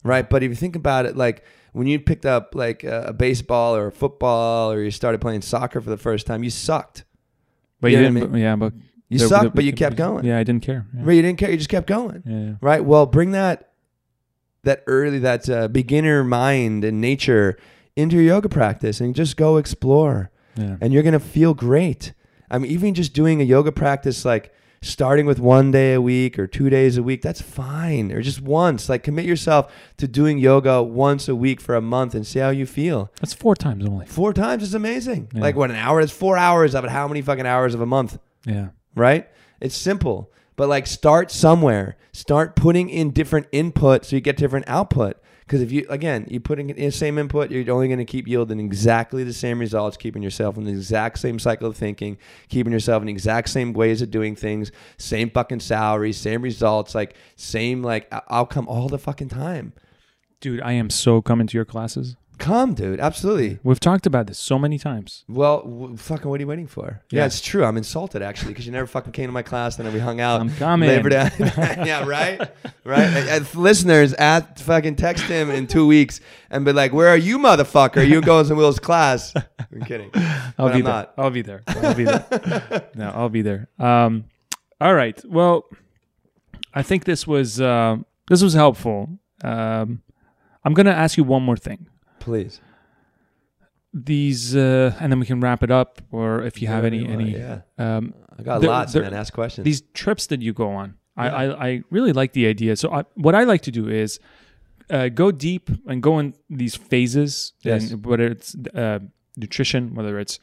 right? But if you think about it, like, when you picked up, like, a baseball or a football or you started playing soccer for the first time, you sucked. But you, you didn't, I mean? yeah, but you there, sucked, there, but you kept going. Yeah, I didn't care. Yeah. But you didn't care. You just kept going, yeah, yeah. right? Well, bring that that early, that uh, beginner mind and nature into your yoga practice, and just go explore. Yeah. And you're gonna feel great. I mean, even just doing a yoga practice, like starting with one day a week or two days a week, that's fine. Or just once, like commit yourself to doing yoga once a week for a month and see how you feel. That's four times only. Four times is amazing. Yeah. Like what, an hour? It's four hours of it. How many fucking hours of a month? Yeah. Right? It's simple. But like start somewhere. Start putting in different input so you get different output. Because if you, again, you're putting in the same input, you're only going to keep yielding exactly the same results, keeping yourself in the exact same cycle of thinking, keeping yourself in the exact same ways of doing things, same fucking salary, same results, like same like outcome all the fucking time. Dude, I am so coming to your classes. Come, dude. Absolutely. We've talked about this so many times. Well, w- fucking what are you waiting for? Yeah, yeah it's true. I'm insulted, actually, because you never fucking came to my class and then we hung out. I'm coming. Labor Day. Yeah, right? Right? And listeners, at fucking text him in two weeks and be like, where are you, motherfucker? You going to Will's class. I'm kidding. I'll but be I'm there. Not. I'll be there. I'll be there. No, I'll be there. Um, all right. Well, I think this was, uh, this was helpful. Um, I'm going to ask you one more thing. Please. These, uh, and then we can wrap it up, or if you yeah, have any, want, any. Yeah. Um, I got there, lots, there, man. Ask questions. These trips that you go on, yeah. I, I, I really like the idea. So I, what I like to do is uh, go deep and go in these phases, yes. and whether it's uh, nutrition, whether it's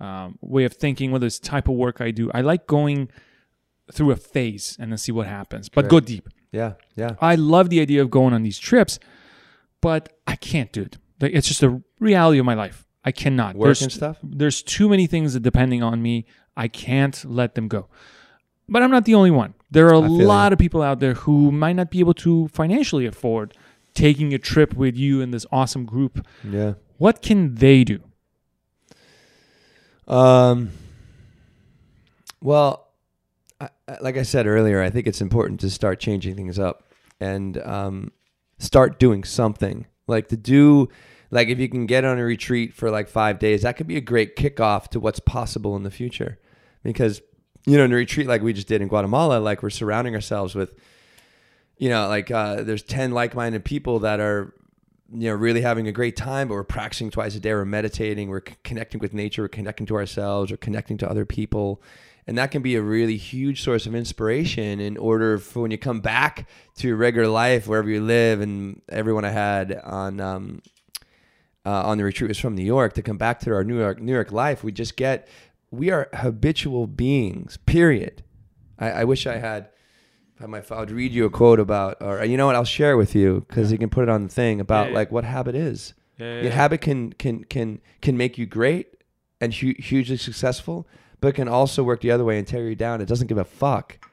um, way of thinking, whether it's type of work I do. I like going through a phase and then see what happens, but Correct. Go deep. Yeah, yeah. I love the idea of going on these trips, but I can't do it. Like, it's just the reality of my life. I cannot. Work there's, and stuff? There's too many things that depending on me. I can't let them go. But I'm not the only one. There are a lot you. of people out there who might not be able to financially afford taking a trip with you in this awesome group. Yeah. What can they do? Um. Well, I, like I said earlier, I think it's important to start changing things up and um, start doing something. Like to do, like if you can get on a retreat for like five days, that could be a great kickoff to what's possible in the future. Because, you know, in a retreat like we just did in Guatemala, like we're surrounding ourselves with, you know, like uh, there's ten like-minded people that are, you know, really having a great time, but we're practicing twice a day, we're meditating, we're c- connecting with nature, we're connecting to ourselves, we're connecting to other people. And that can be a really huge source of inspiration in order for when you come back to your regular life, wherever you live. And everyone I had on um, uh, on the retreat was from New York. To come back to our New York New York life, we just get, we are habitual beings, period. I, I wish I had, I would read you a quote about, or you know what, I'll share it with you because yeah. you can put it on the thing about yeah, yeah. like what habit is. Yeah, yeah, yeah. Habit can, can, can, can make you great and hu- hugely successful, but can also work the other way and tear you down. It doesn't give a fuck.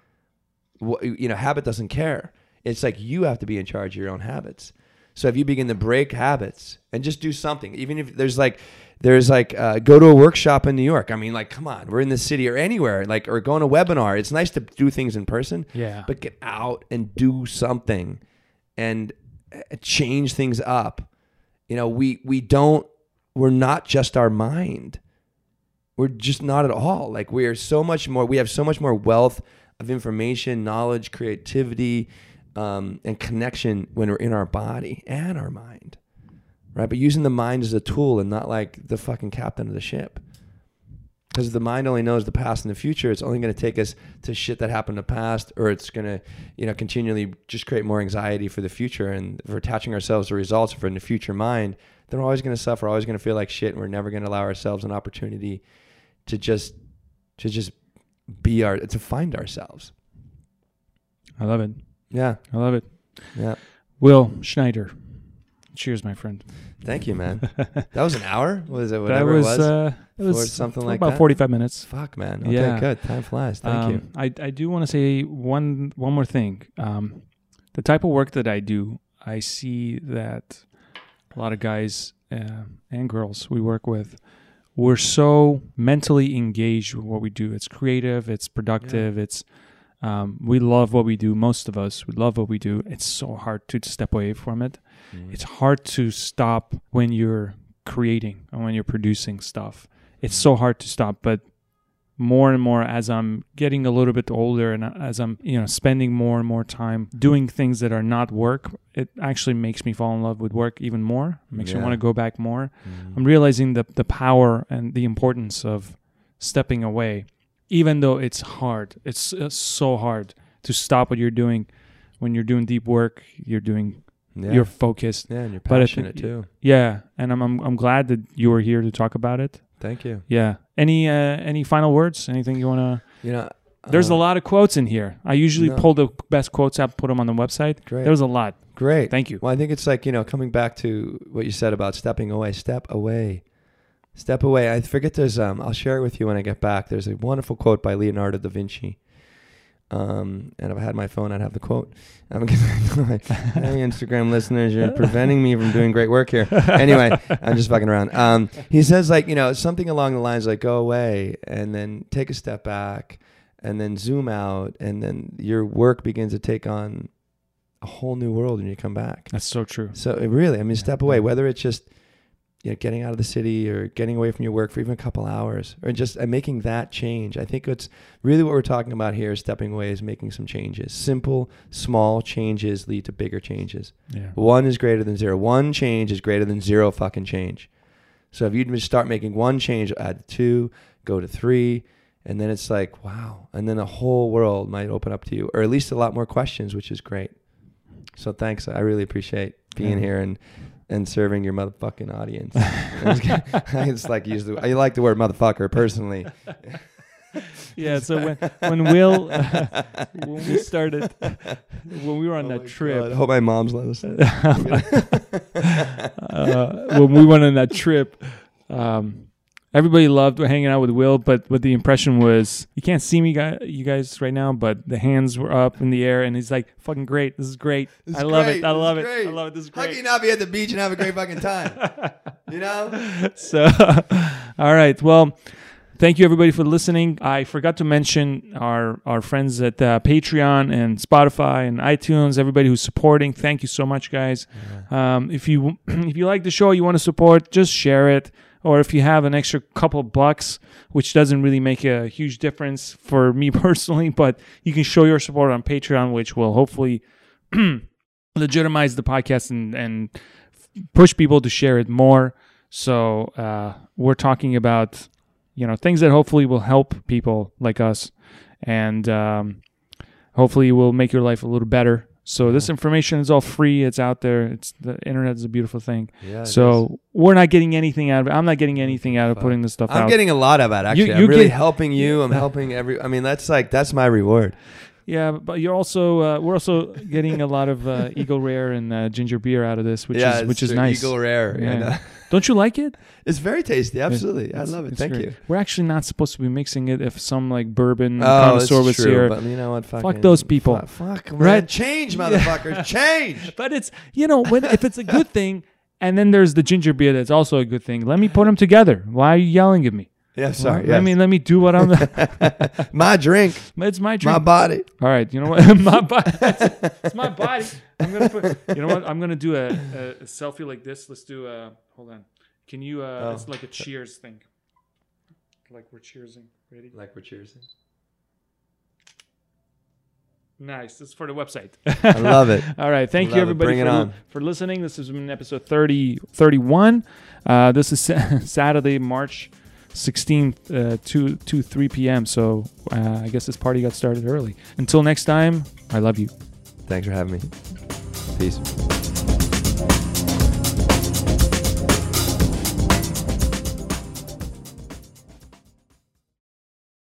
You know, habit doesn't care. It's like you have to be in charge of your own habits. So if you begin to break habits and just do something, even if there's like, there's like, uh, go to a workshop in New York. I mean, like, come on, we're in the city or anywhere, like, or go on a webinar. It's nice to do things in person, yeah. but get out and do something and change things up. You know, we we don't, we're not just our mind. We're just not at all. Like we are so much more, we have so much more wealth of information, knowledge, creativity, um, and connection when we're in our body and our mind, right? But using the mind as a tool and not like the fucking captain of the ship. Because the mind only knows the past and the future. It's only going to take us to shit that happened in the past, or it's going to, you know, continually just create more anxiety for the future. And if we're attaching ourselves to results for in the future mind, then we're always going to suffer, always going to feel like shit, and we're never going to allow ourselves an opportunity to just to just be our to find ourselves. I love it. Yeah. I love it. Yeah. Will Schneider. Cheers, my friend. Thank you, man. That was an hour? Was it whatever that was, it was? Uh, it was or something like about that? About forty-five minutes. Fuck, man. Okay, yeah. Good. Time flies. Thank um, you. I, I do want to say one one more thing. Um, the type of work that I do, I see that a lot of guys uh, and girls we work with, we're so mentally engaged with what we do. It's creative, it's productive, yeah. it's um, we love what we do. Most of us, we love what we do. It's so hard to step away from it. Mm-hmm. It's hard to stop when you're creating and when you're producing stuff. It's so hard to stop. But more and more as I'm getting a little bit older and as I'm, you know, spending more and more time doing things that are not work, it actually makes me fall in love with work even more. It makes yeah. me want to go back more. Mm-hmm. I'm realizing the the power and the importance of stepping away, even though it's hard. It's, it's so hard to stop what you're doing. When you're doing deep work, you're doing yeah. you're focused. Yeah, and you're passionate think, too. Yeah, and I'm, I'm I'm glad that you were here to talk about it. Thank you. Yeah. Any uh, any final words? Anything you want to... You know, uh, there's a lot of quotes in here. I usually no. pull the best quotes out, put them on the website. Great. There was a lot. Great. Thank you. Well, I think it's like, you know, coming back to what you said about stepping away. Step away. Step away. I forget there's... Um, I'll share it with you when I get back. There's a wonderful quote by Leonardo da Vinci. Um, and if I had my phone, I'd have the quote. Um, hey, Instagram listeners, you're preventing me from doing great work here. Anyway, I'm just fucking around. Um, he says, like, you know, something along the lines like, go away and then take a step back and then zoom out. And then your work begins to take on a whole new world when you come back. That's so true. So it really, I mean, step away, whether it's just, you know, getting out of the city or getting away from your work for even a couple hours, or just uh, making that change. I think it's really what we're talking about here is stepping away, is making some changes. Simple, small changes lead to bigger changes. Yeah. One is greater than zero. One change is greater than zero fucking change. So if you just start making one change, add two, go to three, and then it's like, wow. And then a whole world might open up to you, or at least a lot more questions, which is great. So thanks. I really appreciate being yeah. here and and serving your motherfucking audience. I just like use the, I like the word motherfucker personally. Yeah. So when, when Will, uh, when we started, when we were on oh that trip, God, I hope my mom's listening. uh, when we went on that trip, um, everybody loved hanging out with Will, but what the impression was, you can't see me, guy, you guys right now, but the hands were up in the air, and he's like, "Fucking great! This is great! This I love great. it! I love it! Great. I love it! This is great! How can you not be at the beach and have a great fucking time?" You know. So, all right. Well, thank you everybody for listening. I forgot to mention our our friends at uh, Patreon and Spotify and iTunes. Everybody who's supporting, thank you so much, guys. Yeah. Um, if you if you like the show, you want to support, just share it. Or if you have an extra couple bucks, which doesn't really make a huge difference for me personally, but you can show your support on Patreon, which will hopefully legitimize the podcast and, and push people to share it more. So uh, we're talking about, you know, things that hopefully will help people like us, and um, hopefully will make your life a little better. So this information is all free. It's out there. It's the internet is a beautiful thing. Yeah, so is. We're not getting anything out of it. I'm not getting anything out of putting this stuff I'm out. I'm getting a lot of it, actually. You, you I'm really get, helping you. I'm helping every... I mean, that's like, that's my reward. Yeah, but you're also... Uh, we're also getting a lot of uh, Eagle Rare and uh, ginger beer out of this, which yeah, is which is nice. Eagle Rare. Yeah. And, uh, don't you like it? It's very tasty. Absolutely. It's, I love it. Thank great. you. We're actually not supposed to be mixing it if some like bourbon oh, connoisseur was true, here. But you know what? Fuck those people. Fuck, fuck man. Right? Change, motherfuckers. Change. But it's, you know, when, if it's a good thing, and then there's the ginger beer that's also a good thing, let me put them together. Why are you yelling at me? Yeah, sorry. Well, yes. Let me let me do what I'm. My drink. It's my drink. My body. All right. You know what? My body. It's my body. I'm gonna put. You know what? I'm gonna do a, a, a selfie like this. Let's do a. Hold on. Can you? Uh, oh. It's like a cheers thing. Like we're cheersing. Ready? Like we're cheersing. Nice. This is for the website. I love it. All right. Thank love you, everybody, for, for listening. This has been episode thirty, thirty-one. Uh, this is Saturday, March sixteenth, uh, two to three p.m. So uh, I guess this party got started early. Until next time, I love you. Thanks for having me. Peace.